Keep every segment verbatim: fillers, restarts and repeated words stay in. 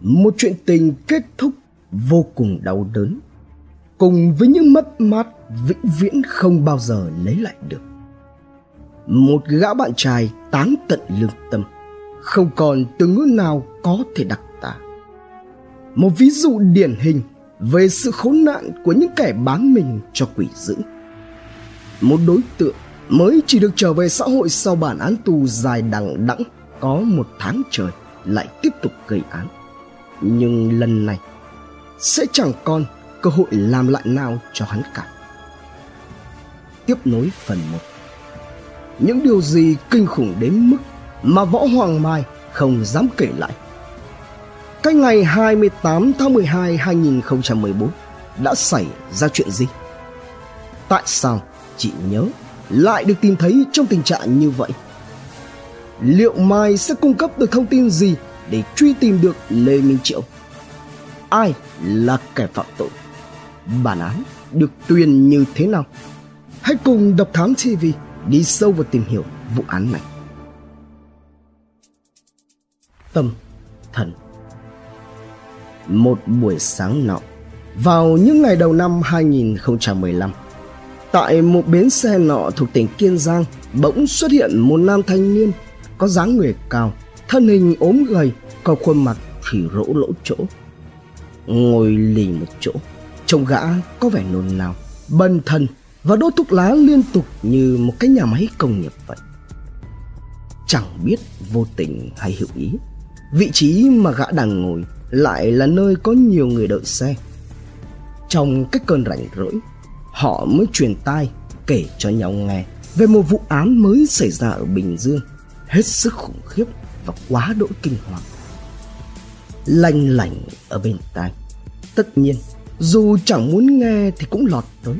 một chuyện tình kết thúc vô cùng đau đớn, cùng với những mất mát vĩnh viễn không bao giờ lấy lại được. Một gã bạn trai táng tận lương tâm, không còn từ ngữ nào có thể đặc tả. Một ví dụ điển hình về sự khốn nạn của những kẻ bán mình cho quỷ dữ. Một đối tượng mới chỉ được trở về xã hội sau bản án tù dài đằng đẵng có một tháng trời lại tiếp tục gây án. Nhưng lần này sẽ chẳng còn cơ hội làm lại nào cho hắn cả. Tiếp nối phần một. Những điều gì kinh khủng đến mức mà Võ Hoàng Mai không dám kể lại. Cái ngày hai mươi tám tháng mười hai năm hai nghìn không trăm mười bốn đã xảy ra chuyện gì? Tại sao chị Nhớ lại được tìm thấy trong tình trạng như vậy? Liệu Mai sẽ cung cấp được thông tin gì để truy tìm được Lê Minh Triệu? Ai là kẻ phạm tội? Bản án được tuyên như thế nào? Hãy cùng Độc Thám ti vi đi sâu vào tìm hiểu vụ án này. Tâm thần. Một buổi sáng nọ, vào những ngày đầu năm hai nghìn không trăm mười lăm, tại một bến xe nọ thuộc tỉnh Kiên Giang, bỗng xuất hiện một nam thanh niên có dáng người cao, thân hình ốm gầy, có khuôn mặt thì rỗ lỗ chỗ, ngồi lì một chỗ. Trông gã có vẻ nôn nao, bần thần và đốt thuốc lá liên tục như một cái nhà máy công nghiệp vậy. Chẳng biết vô tình hay hữu ý, vị trí mà gã đang ngồi lại là nơi có nhiều người đợi xe. Trong cái cơn rảnh rỗi, họ mới truyền tai kể cho nhau nghe về một vụ án mới xảy ra ở Bình Dương, hết sức khủng khiếp và quá đỗi kinh hoàng. Lanh lảnh ở bên tai, tất nhiên dù chẳng muốn nghe thì cũng lọt tới.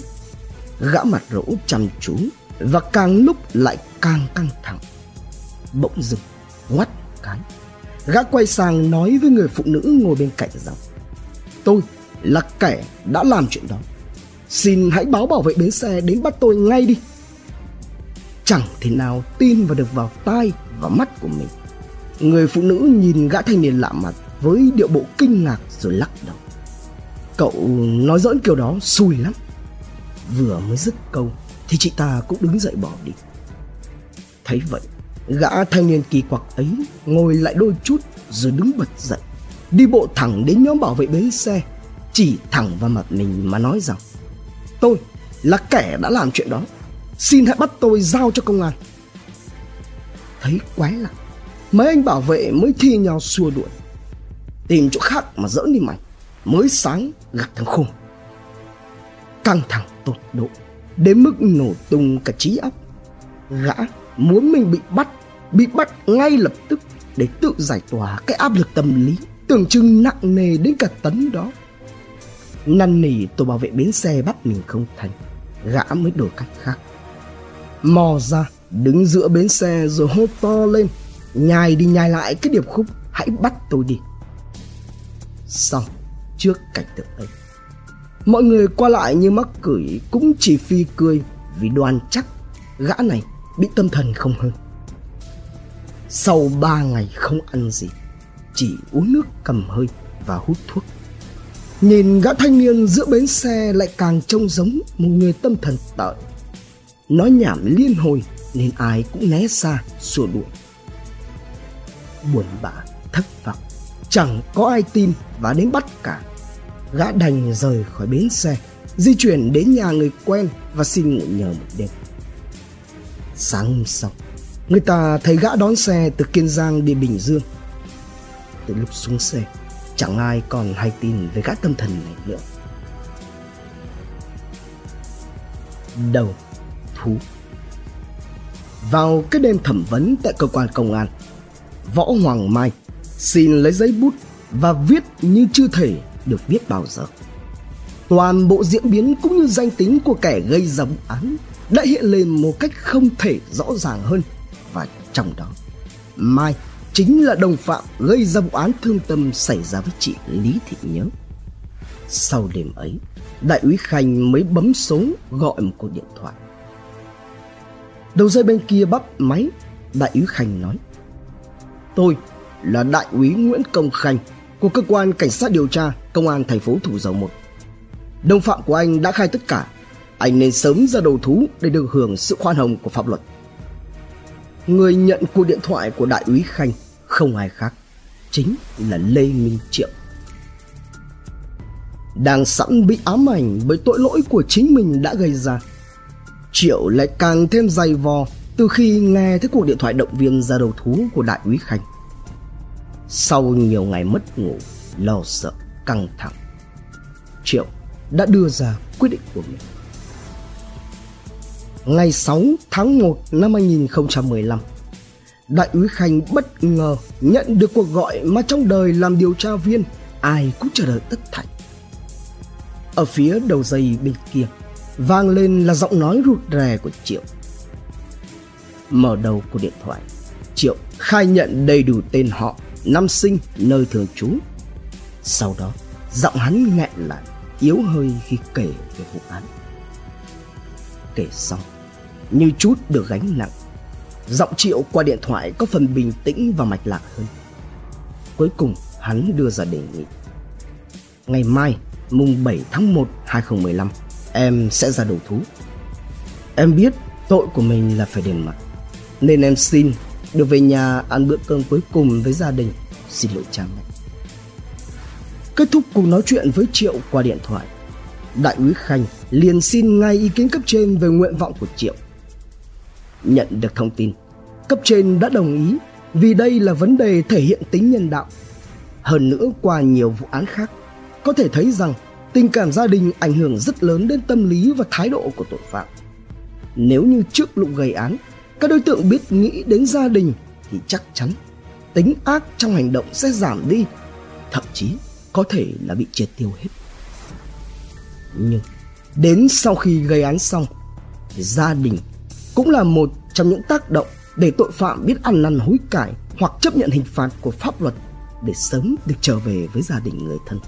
Gã mặt rỗ chăm chú và càng lúc lại càng căng thẳng. Bỗng dừng ngoắt cái, gã quay sang nói với người phụ nữ ngồi bên cạnh rằng: "Tôi là kẻ đã làm chuyện đó, xin hãy báo bảo vệ bến xe đến bắt tôi ngay đi." Chẳng thể nào tin vào được vào tai và mắt của mình. Người phụ nữ nhìn gã thanh niên lạ mặt với điệu bộ kinh ngạc rồi lắc đầu. "Cậu nói giỡn kiểu đó xui lắm." Vừa mới dứt câu thì chị ta cũng đứng dậy bỏ đi. Thấy vậy, gã thanh niên kỳ quặc ấy ngồi lại đôi chút rồi đứng bật dậy, đi bộ thẳng đến nhóm bảo vệ bến xe, chỉ thẳng vào mặt mình mà nói rằng: "Tôi là kẻ đã làm chuyện đó, xin hãy bắt tôi giao cho công an." Thấy quái lạ, mấy anh bảo vệ mới thi nhau xua đuổi: "Tìm chỗ khác mà giỡn đi mày, mới sáng gặp thằng khùng." Căng thẳng tột độ đến mức nổ tung cả trí óc, gã muốn mình bị bắt, bị bắt ngay lập tức để tự giải tỏa cái áp lực tâm lý tưởng chừng nặng nề đến cả tấn đó. Năn nỉ tổ bảo vệ bến xe bắt mình không thành, gã mới đổi cách khác, mò ra đứng giữa bến xe rồi hô to lên, nhai đi nhai lại cái điệp khúc "Hãy bắt tôi đi." Xong trước cảnh tượng ấy, mọi người qua lại như mắc cửi cũng chỉ phi cười vì đoan chắc gã này bị tâm thần không hơn. Sau ba ngày không ăn gì, chỉ uống nước cầm hơi và hút thuốc, nhìn gã thanh niên giữa bến xe lại càng trông giống một người tâm thần tệ. Nói nhảm liên hồi nên ai cũng né xa xua đuổi. Buồn bã, thất vọng, chẳng có ai tin và đến bắt cả, gã đành rời khỏi bến xe, di chuyển đến nhà người quen và xin ngủ nhờ một đêm. Sáng hôm sau, người ta thấy gã đón xe từ Kiên Giang đi Bình Dương. Từ lúc xuống xe, chẳng ai còn hay tin về gã tâm thần này nữa. Đầu thú. Vào cái đêm thẩm vấn tại cơ quan công an, Võ Hoàng Mai xin lấy giấy bút và viết như chưa thể được viết bao giờ. Toàn bộ diễn biến cũng như danh tính của kẻ gây ra vụ án đã hiện lên một cách không thể rõ ràng hơn, và trong đó Mai chính là đồng phạm gây ra vụ án thương tâm xảy ra với chị Lý Thị Nhớ. Sau đêm ấy, Đại úy Khanh mới bấm số gọi một cuộc điện thoại. Đầu dây bên kia bắt máy, Đại úy Khanh nói: "Tôi là Đại úy Nguyễn Công Khanh, của cơ quan cảnh sát điều tra công an thành phố Thủ Dầu Một. Đồng phạm của anh đã khai tất cả, anh nên sớm ra đầu thú để được hưởng sự khoan hồng của pháp luật. Người nhận cuộc điện thoại của đại úy Khanh không ai khác, chính là Lê Minh Triệu. Đang sẵn bị ám ảnh bởi tội lỗi của chính mình đã gây ra, Triệu lại càng thêm dày vò từ khi nghe thấy cuộc điện thoại động viên ra đầu thú của đại úy Khanh. Sau nhiều ngày mất ngủ, lo sợ, căng thẳng, Triệu đã đưa ra quyết định của mình. Ngày sáu tháng một năm hai nghìn không trăm mười lăm, đại úy Khanh bất ngờ nhận được cuộc gọi mà trong đời làm điều tra viên ai cũng chờ đợi tất thảy. Ở phía đầu dây bên kia vang lên là giọng nói rụt rè của Triệu. Mở đầu của điện thoại, Triệu khai nhận đầy đủ tên họ, năm sinh, nơi thường trú. Sau đó giọng hắn nghẹn lại, yếu hơi khi kể về vụ án. Kể xong như chút được gánh nặng, giọng Triệu qua điện thoại có phần bình tĩnh và mạch lạc hơn. Cuối cùng hắn đưa ra đề nghị: ngày mai mùng bảy tháng một năm hai nghìn không trăm mười lăm em sẽ ra đầu thú. Em biết tội của mình là phải đền mạng, nên em xin được về nhà ăn bữa cơm cuối cùng với gia đình, xin lỗi cha mẹ. Kết thúc cuộc nói chuyện với Triệu qua điện thoại, đại úy Khanh liền xin ngay ý kiến cấp trên về nguyện vọng của Triệu. Nhận được thông tin, cấp trên đã đồng ý vì đây là vấn đề thể hiện tính nhân đạo. Hơn nữa qua nhiều vụ án khác, có thể thấy rằng tình cảm gia đình ảnh hưởng rất lớn đến tâm lý và thái độ của tội phạm. Nếu như trước lúc gây án, các đối tượng biết nghĩ đến gia đình thì chắc chắn tính ác trong hành động sẽ giảm đi, thậm chí có thể là bị triệt tiêu hết. Nhưng đến sau khi gây án xong, gia đình cũng là một trong những tác động để tội phạm biết ăn năn hối cải hoặc chấp nhận hình phạt của pháp luật để sớm được trở về với gia đình người thân.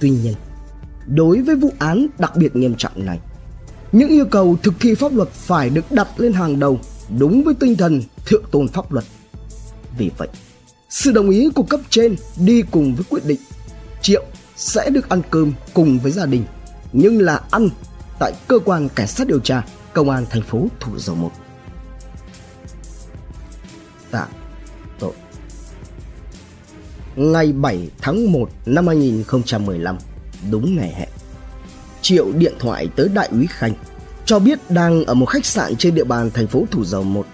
Tuy nhiên, đối với vụ án đặc biệt nghiêm trọng này, những yêu cầu thực thi pháp luật phải được đặt lên hàng đầu đúng với tinh thần thượng tôn pháp luật. Vì vậy, sự đồng ý của cấp trên đi cùng với quyết định Triệu sẽ được ăn cơm cùng với gia đình, nhưng là ăn tại cơ quan cảnh sát điều tra công an thành phố Thủ Dầu Một. Tạ tội. Ngày bảy tháng một năm hai nghìn không trăm mười lăm, đúng ngày hẹn, Triệu điện thoại tới đại úy Khanh cho biết đang ở một khách sạn trên địa bàn thành phố Thủ Dầu Một,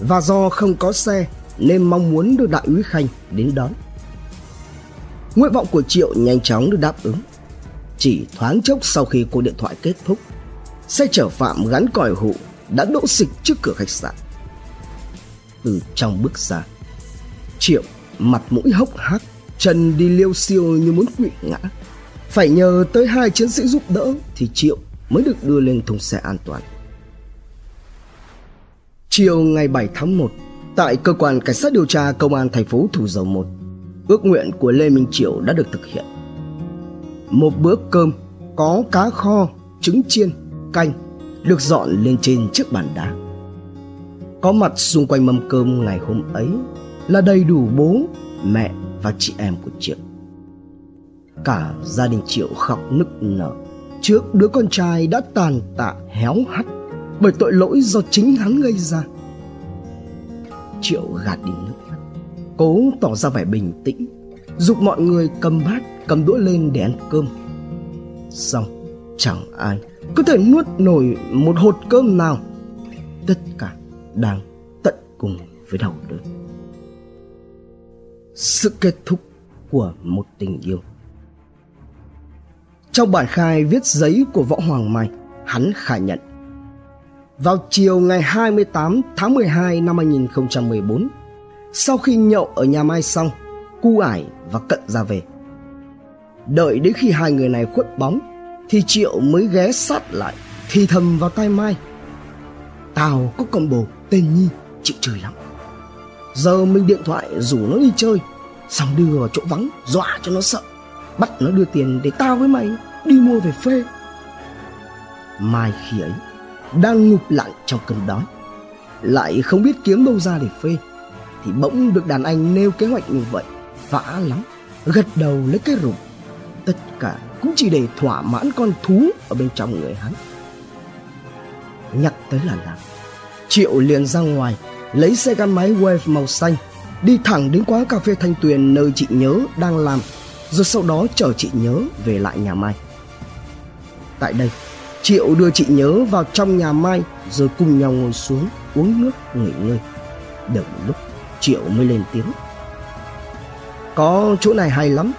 và do không có xe nên mong muốn đưa đại úy Khanh đến đón. Nguyện vọng của Triệu nhanh chóng được đáp ứng. Chỉ thoáng chốc sau khi cuộc điện thoại kết thúc, xe chở Phạm gắn còi hụ đã đỗ xịch trước cửa khách sạn. Từ trong bước ra, Triệu mặt mũi hốc hác, chân đi liêu xiêu như muốn quỵ ngã. Phải nhờ tới hai chiến sĩ giúp đỡ thì Triệu mới được đưa lên thùng xe an toàn. Chiều ngày bảy tháng một, tại cơ quan cảnh sát điều tra công an thành phố Thủ Dầu Một, ước nguyện của Lê Minh Triệu đã được thực hiện. Một bữa cơm có cá kho, trứng chiên, canh được dọn lên trên chiếc bàn đá. Có mặt xung quanh mâm cơm ngày hôm ấy là đầy đủ bố, mẹ và chị em của Triệu. Cả gia đình Triệu khóc nức nở trước đứa con trai đã tàn tạ héo hắt bởi tội lỗi do chính hắn gây ra. Triệu gạt đi nước mắt, cố tỏ ra vẻ bình tĩnh, giục mọi người cầm bát cầm đũa lên để ăn cơm. Xong chẳng ai có thể nuốt nổi một hột cơm nào, tất cả đang tận cùng với đau đớn. Sự kết thúc của một tình yêu. Trong bản khai viết giấy của Võ Hoàng Mai, hắn khai nhận vào chiều ngày hai mươi tám tháng mười hai năm hai nghìn không trăm mười bốn, sau khi nhậu ở nhà Mai xong, Cu Ải và Cận ra về. Đợi đến khi hai người này khuất bóng thì Triệu mới ghé sát lại thì thầm vào tai Mai: "Tao có con bồ tên Nhi, chịu chơi lắm. Giờ mình điện thoại rủ nó đi chơi, xong đưa vào chỗ vắng dọa cho nó sợ, bắt nó đưa tiền để tao với mày đi mua về phê." Mai khi ấy đang ngụp lặn trong cơn đói, lại không biết kiếm đâu ra để phê, thì bỗng được đàn anh nêu kế hoạch như vậy, vã lắm, gật đầu lấy cái rụm. Tất cả cũng chỉ để thỏa mãn con thú ở bên trong người hắn. Nhắc tới là làm, Triệu liền ra ngoài lấy xe gắn máy Wave màu xanh, đi thẳng đến quán cà phê Thanh Tuyền nơi chị Nhớ đang làm, rồi sau đó chở chị Nhớ về lại nhà Mai. Tại đây, Triệu đưa chị Nhớ vào trong nhà Mai rồi cùng nhau ngồi xuống uống nước nghỉ ngơi. Đợi một lúc, Triệu mới lên tiếng. Có chỗ này hay lắm,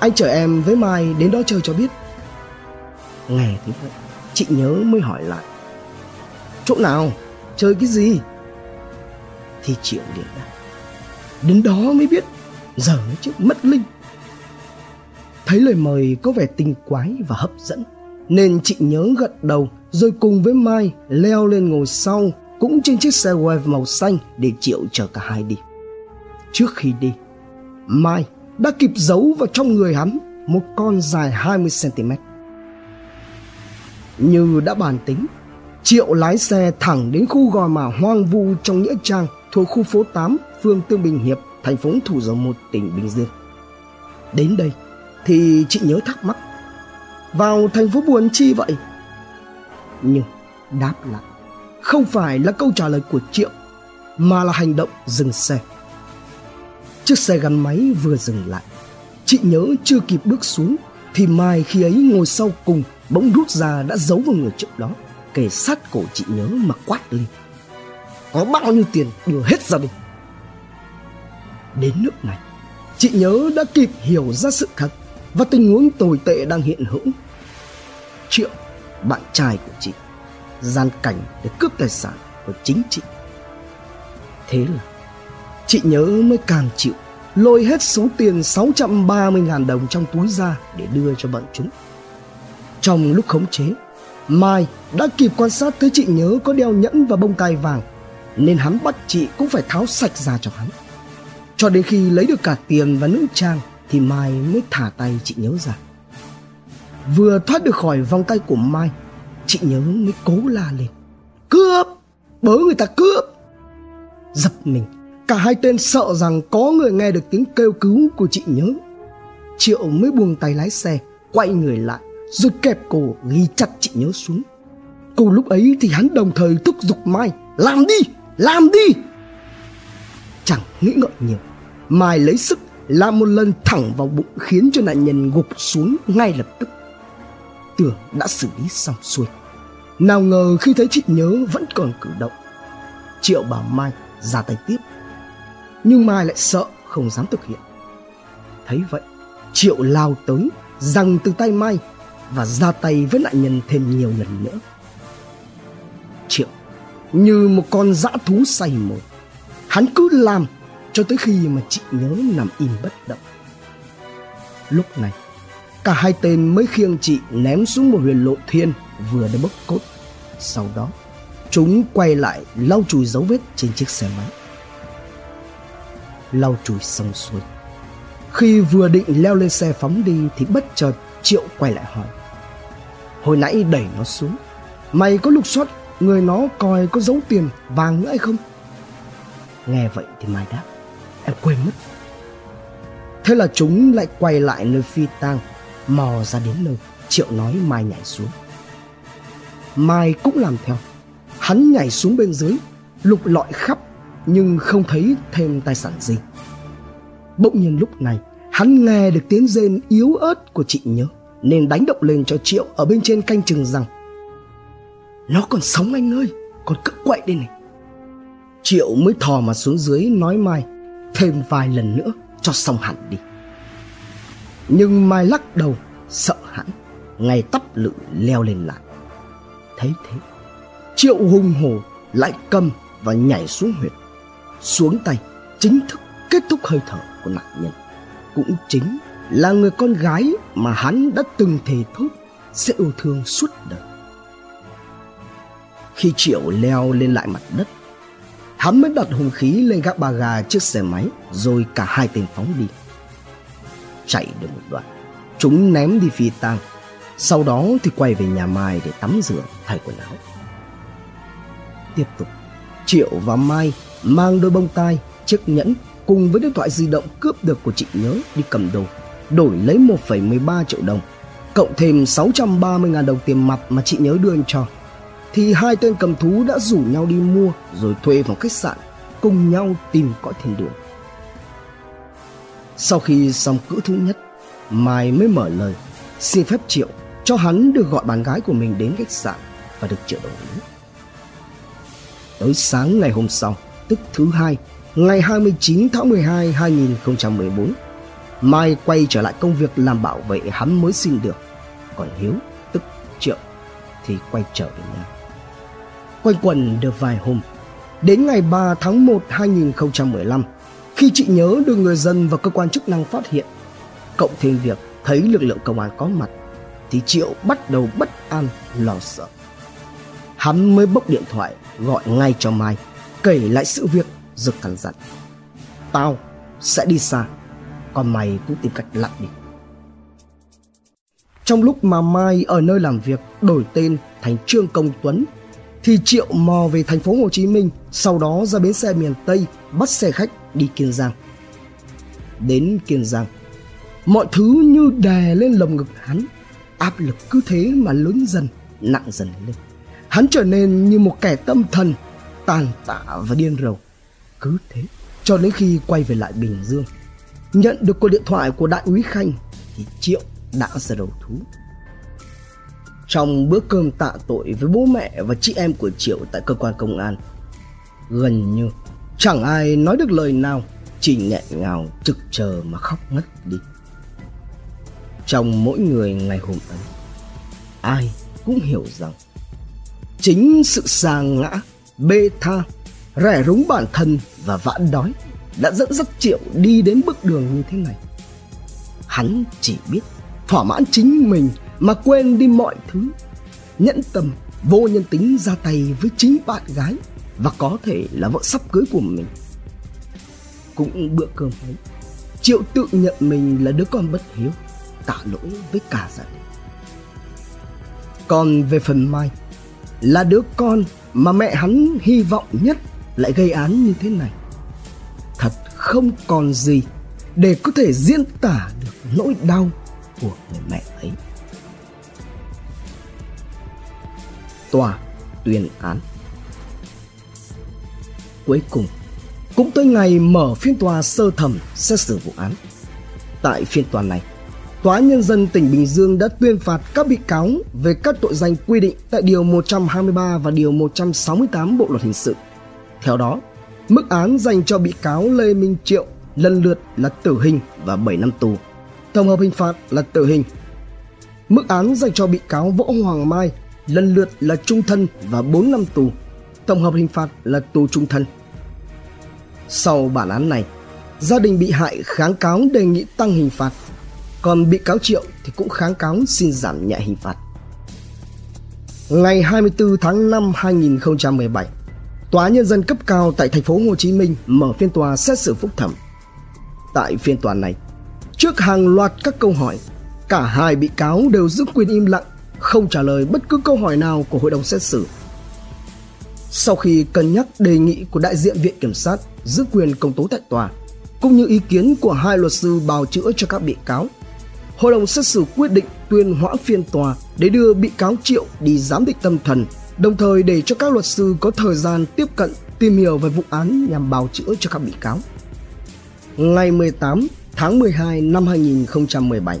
anh chở em với Mai đến đó chơi cho biết. Nghe thế vậy, chị Nhớ mới hỏi lại. Chỗ nào? Chơi cái gì? Thì Triệu liền đáp. Đến đó mới biết, giờ nói chứ mất linh. Thấy lời mời có vẻ tinh quái và hấp dẫn, nên chị Nhớ gật đầu rồi cùng với Mai leo lên ngồi sau, cũng trên chiếc xe Wave màu xanh để Triệu chở cả hai đi. Trước khi đi, Mai đã kịp giấu vào trong người hắn một con dài hai mươi xăng ti mét. Như đã bàn tính, Triệu lái xe thẳng đến khu gò mả hoang vu trong nghĩa trang thuộc khu phố tám, phường Tương Bình Hiệp, thành phố Thủ Dầu Một, tỉnh Bình Dương. Đến đây thì chị Nhớ thắc mắc, vào thành phố buồn chi vậy? Nhưng đáp lại không phải là câu trả lời của Triệu, mà là hành động dừng xe. Chiếc xe gắn máy vừa dừng lại, chị Nhớ chưa kịp bước xuống thì Mai khi ấy ngồi sau cùng bỗng rút ra đã giấu vào người trước đó, kề sát cổ chị Nhớ mà quát lên. Có bao nhiêu tiền đưa hết ra đi. Đến nước này, chị Nhớ đã kịp hiểu ra sự thật và tình huống tồi tệ đang hiện hữu. Triệu, bạn trai của chị, gian cảnh để cướp tài sản của chính chị. Thế là chị Nhớ mới càng chịu lôi hết số tiền sáu trăm ba mươi nghìn đồng trong túi ra để đưa cho bọn chúng. Trong lúc khống chế, Mai đã kịp quan sát thấy chị Nhớ có đeo nhẫn và bông tai vàng, nên hắn bắt chị cũng phải tháo sạch ra cho hắn. Cho đến khi lấy được cả tiền và nữ trang thì Mai mới thả tay chị Nhớ ra. Vừa thoát được khỏi vòng tay của Mai, chị Nhớ mới cố la lên. Cướp! Bớ người ta cướp! Giật mình, cả hai tên sợ rằng có người nghe được tiếng kêu cứu của chị Nhớ. Triệu mới buông tay lái xe, quay người lại, rồi kẹp cổ ghi chặt chị Nhớ xuống. Cùng lúc ấy thì hắn đồng thời thúc giục Mai. Làm đi! Làm đi! Chẳng nghĩ ngợi nhiều, Mai lấy sức làm một lần thẳng vào bụng khiến cho nạn nhân gục xuống ngay lập tức. Tưởng đã xử lý xong xuôi, nào ngờ khi thấy chị Nhớ vẫn còn cử động, Triệu bảo Mai ra tay tiếp, nhưng Mai lại sợ không dám thực hiện. Thấy vậy, Triệu lao tới giằng từ tay Mai và ra tay với nạn nhân thêm nhiều lần nữa. Triệu như một con dã thú say mồi, hắn cứ làm cho tới khi mà chị Nhớ nằm im bất động. Lúc này, cả hai tên mới khiêng chị ném xuống một huyện lộ thiên vừa đã bốc cốt. Sau đó, chúng quay lại lau chùi dấu vết trên chiếc xe máy. Lau chùi xong xuôi, khi vừa định leo lên xe phóng đi thì bất chợt Triệu quay lại hỏi. Hồi nãy đẩy nó xuống, mày có lục soát người nó coi có dấu tiền vàng nữa hay không? Nghe vậy thì Mai đáp. Em quên mất. Thế là chúng lại quay lại nơi phi tang, mò ra đến nơi Triệu nói Mai nhảy xuống. Mai cũng làm theo. Hắn nhảy xuống bên dưới, lục lọi khắp nhưng không thấy thêm tài sản gì. Bỗng nhiên lúc này, hắn nghe được tiếng rên yếu ớt của chị Nhớ, nên đánh động lên cho Triệu ở bên trên canh chừng rằng nó còn sống anh ơi, còn cứ quậy đây này. Triệu mới thò mà xuống dưới nói Mai thêm vài lần nữa cho xong hẳn đi. Nhưng Mai lắc đầu, sợ hãi, ngay tắp lự leo lên lại. Thấy thế, Triệu hùng hổ lại cầm và nhảy xuống huyệt, xuống tay chính thức kết thúc hơi thở của nạn nhân, cũng chính là người con gái mà hắn đã từng thề thốt sẽ yêu thương suốt đời. Khi Triệu leo lên lại mặt đất, hắn mới đặt hung khí lên gác ba gà chiếc xe máy, rồi cả hai tên phóng đi. Chạy được một đoạn, chúng ném đi phi tang, sau đó thì quay về nhà Mai để tắm rửa, thay quần áo. Tiếp tục, Triệu và Mai mang đôi bông tai chiếc nhẫn cùng với điện thoại di động cướp được của chị Nhớ đi cầm đồ, đổi lấy một phẩy mười ba triệu đồng, cộng thêm sáu trăm ba mươi nghìn đồng tiền mặt mà chị Nhớ đưa anh cho, thì hai tên cầm thú đã rủ nhau đi mua rồi thuê phòng khách sạn, cùng nhau tìm cõi thiên đường. Sau khi xong cữ thứ nhất, Mai mới mở lời xin phép Triệu cho hắn được gọi bạn gái của mình đến khách sạn và được Triệu đồng ý. Tới sáng ngày hôm sau, tức thứ hai, ngày hai mươi chín tháng mười hai năm hai nghìn không trăm mười bốn, Mai quay trở lại công việc làm bảo vệ hắn mới xin được, còn Hiếu, tức Triệu, thì quay trở về nhà. Quanh quẩn được vài hôm, đến ngày ba tháng một năm hai nghìn không trăm mười lăm, khi chị Nhớ được người dân và cơ quan chức năng phát hiện, cộng thêm việc thấy lực lượng công an có mặt, thì Triệu bắt đầu bất an, lo sợ. Hắn mới bốc điện thoại gọi ngay cho Mai, kể lại sự việc rồi cằn dặn: "Tao sẽ đi xa, còn mày cũng tìm cách lặn đi." Trong lúc mà Mai ở nơi làm việc đổi tên thành Trương Công Tuấn, thì Triệu mò về thành phố Hồ Chí Minh, sau đó ra bến xe miền Tây bắt xe khách đi Kiên Giang. Đến Kiên Giang, mọi thứ như đè lên lồng ngực hắn, áp lực cứ thế mà lớn dần, nặng dần lên. Hắn trở nên như một kẻ tâm thần, tàn tạ và điên rồ. Cứ thế cho đến khi quay về lại Bình Dương, nhận được cuộc điện thoại của Đại úy Khanh thì Triệu đã ra đầu thú. Trong bữa cơm tạ tội với bố mẹ và chị em của Triệu tại cơ quan công an, gần như chẳng ai nói được lời nào, chỉ nghẹn ngào trực chờ mà khóc ngất đi. Trong mỗi người ngày hôm ấy, ai cũng hiểu rằng chính sự sa ngã, bê tha, rẻ rúng bản thân và vãn đói đã dẫn dắt Triệu đi đến bước đường như thế này. Hắn chỉ biết thỏa mãn chính mình mà quên đi mọi thứ, nhẫn tâm vô nhân tính ra tay với chính bạn gái và có thể là vợ sắp cưới của mình. Cũng bữa cơm ấy, Triệu tự nhận mình là đứa con bất hiếu, tạ lỗi với cả gia đình. Còn về phần Mai, là đứa con mà mẹ hắn hy vọng nhất lại gây án như thế này, thật không còn gì để có thể diễn tả được nỗi đau của người mẹ ấy. Tòa tuyên án. Cuối cùng, cũng tới ngày mở phiên tòa sơ thẩm xét xử vụ án. Tại phiên tòa này, Tòa Nhân dân tỉnh Bình Dương đã tuyên phạt các bị cáo về các tội danh quy định tại Điều một trăm hai mươi ba và Điều một trăm sáu mươi tám Bộ Luật Hình sự. Theo đó, mức án dành cho bị cáo Lê Minh Triệu lần lượt là tử hình và bảy năm tù, tổng hợp hình phạt là tử hình. Mức án dành cho bị cáo Võ Hoàng Mai lần lượt là chung thân và bốn năm tù, tổng hợp hình phạt là tù chung thân. Sau bản án này, gia đình bị hại kháng cáo đề nghị tăng hình phạt, còn bị cáo Triệu thì cũng kháng cáo xin giảm nhẹ hình phạt. Ngày hai mươi tư tháng năm năm hai nghìn không trăm mười bảy, Tòa Nhân dân cấp cao tại thành phố Hồ Chí Minh mở phiên tòa xét xử phúc thẩm. Tại phiên tòa này, trước hàng loạt các câu hỏi, cả hai bị cáo đều giữ quyền im lặng, không trả lời bất cứ câu hỏi nào của hội đồng xét xử. Sau khi cân nhắc đề nghị của đại diện Viện Kiểm sát giữ quyền công tố tại tòa, cũng như ý kiến của hai luật sư bào chữa cho các bị cáo, hội đồng xét xử quyết định tuyên hoãn phiên tòa để đưa bị cáo Triệu đi giám định tâm thần, đồng thời để cho các luật sư có thời gian tiếp cận tìm hiểu về vụ án nhằm bào chữa cho các bị cáo. Ngày mười tám tháng mười hai năm hai nghìn không trăm mười bảy,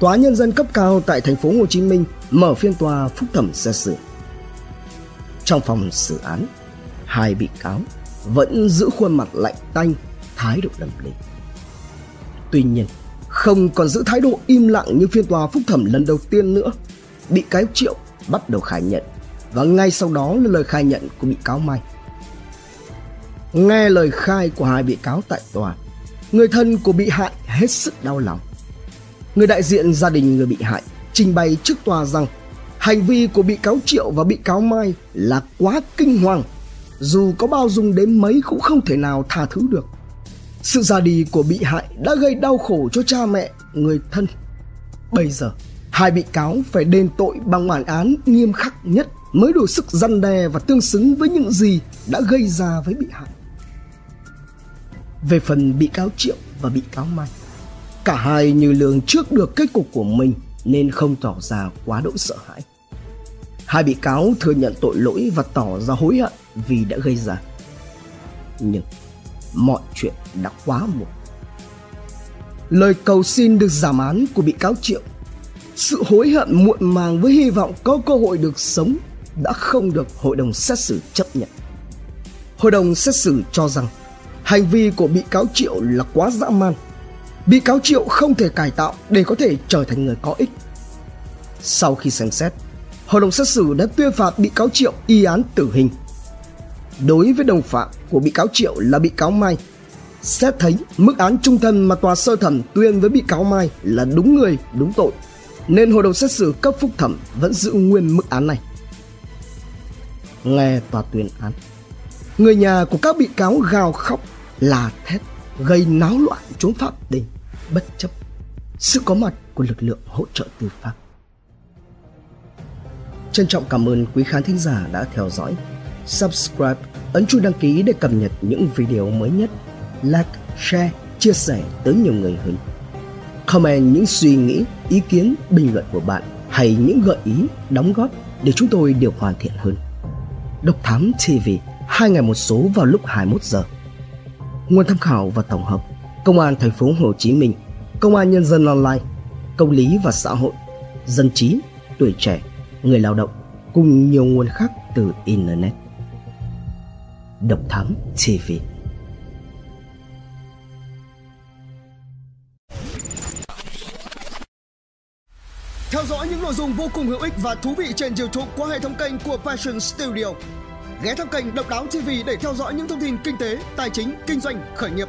Tòa Nhân dân cấp cao tại thành phố Hồ Chí Minh mở phiên tòa phúc thẩm xét xử. Trong phòng xử án, hai bị cáo vẫn giữ khuôn mặt lạnh tanh, thái độ đầm đì. Tuy nhiên, không còn giữ thái độ im lặng như phiên tòa phúc thẩm lần đầu tiên nữa. Bị cáo Triệu bắt đầu khai nhận, và ngay sau đó là lời khai nhận của bị cáo Mai. Nghe lời khai của hai bị cáo tại tòa, người thân của bị hại hết sức đau lòng. Người đại diện gia đình người bị hại trình bày trước tòa rằng hành vi của bị cáo Triệu và bị cáo Mai là quá kinh hoàng, dù có bao dung đến mấy cũng không thể nào tha thứ được. Sự ra đi của bị hại đã gây đau khổ cho cha mẹ, người thân. Bây giờ, hai bị cáo phải đền tội bằng bản án nghiêm khắc nhất mới đủ sức răn đe và tương xứng với những gì đã gây ra với bị hại. Về phần bị cáo Triệu và bị cáo Mai, cả hai như lường trước được kết cục của mình nên không tỏ ra quá đỗi sợ hãi. Hai bị cáo thừa nhận tội lỗi và tỏ ra hối hận vì đã gây ra. Nhưng mọi chuyện đã quá muộn. Lời cầu xin được giảm án của bị cáo Triệu, sự hối hận muộn màng với hy vọng có cơ hội được sống đã không được hội đồng xét xử chấp nhận. Hội đồng xét xử cho rằng hành vi của bị cáo Triệu là quá dã man. Bị cáo Triệu không thể cải tạo để có thể trở thành người có ích. Sau khi xem xét, hội đồng xét xử đã tuyên phạt bị cáo Triệu y án tử hình. Đối với đồng phạm của bị cáo Triệu là bị cáo Mai, xét thấy mức án chung thân mà tòa sơ thẩm tuyên với bị cáo Mai là đúng người, đúng tội, nên hội đồng xét xử cấp phúc thẩm vẫn giữ nguyên mức án này. Nghe tòa tuyên án, người nhà của các bị cáo gào khóc, la thét, gây náo loạn chốn pháp đình, bất chấp sự có mặt của lực lượng hỗ trợ tư pháp. Trân trọng cảm ơn quý khán thính giả đã theo dõi. Subscribe, ấn chuông đăng ký để cập nhật những video mới nhất. Like, share, chia sẻ tới nhiều người hơn. Comment những suy nghĩ, ý kiến, bình luận của bạn hay những gợi ý, đóng góp để chúng tôi đều hoàn thiện hơn. Độc Thám ti vi, hai ngày một số vào lúc hai mươi mốt giờ. Nguồn tham khảo và tổng hợp: Công an Thành phố Hồ Chí Minh, Công an Nhân dân Online, Công lý và Xã hội, Dân trí, Tuổi trẻ, Người lao động cùng nhiều nguồn khác từ Internet. Độc Thám ti vi. Theo dõi những nội dung vô cùng hữu ích và thú vị trên YouTube qua hệ thống kênh của Passion Studio. Ghé thăm kênh Độc Đáo ti vi để theo dõi những thông tin kinh tế, tài chính, kinh doanh, khởi nghiệp.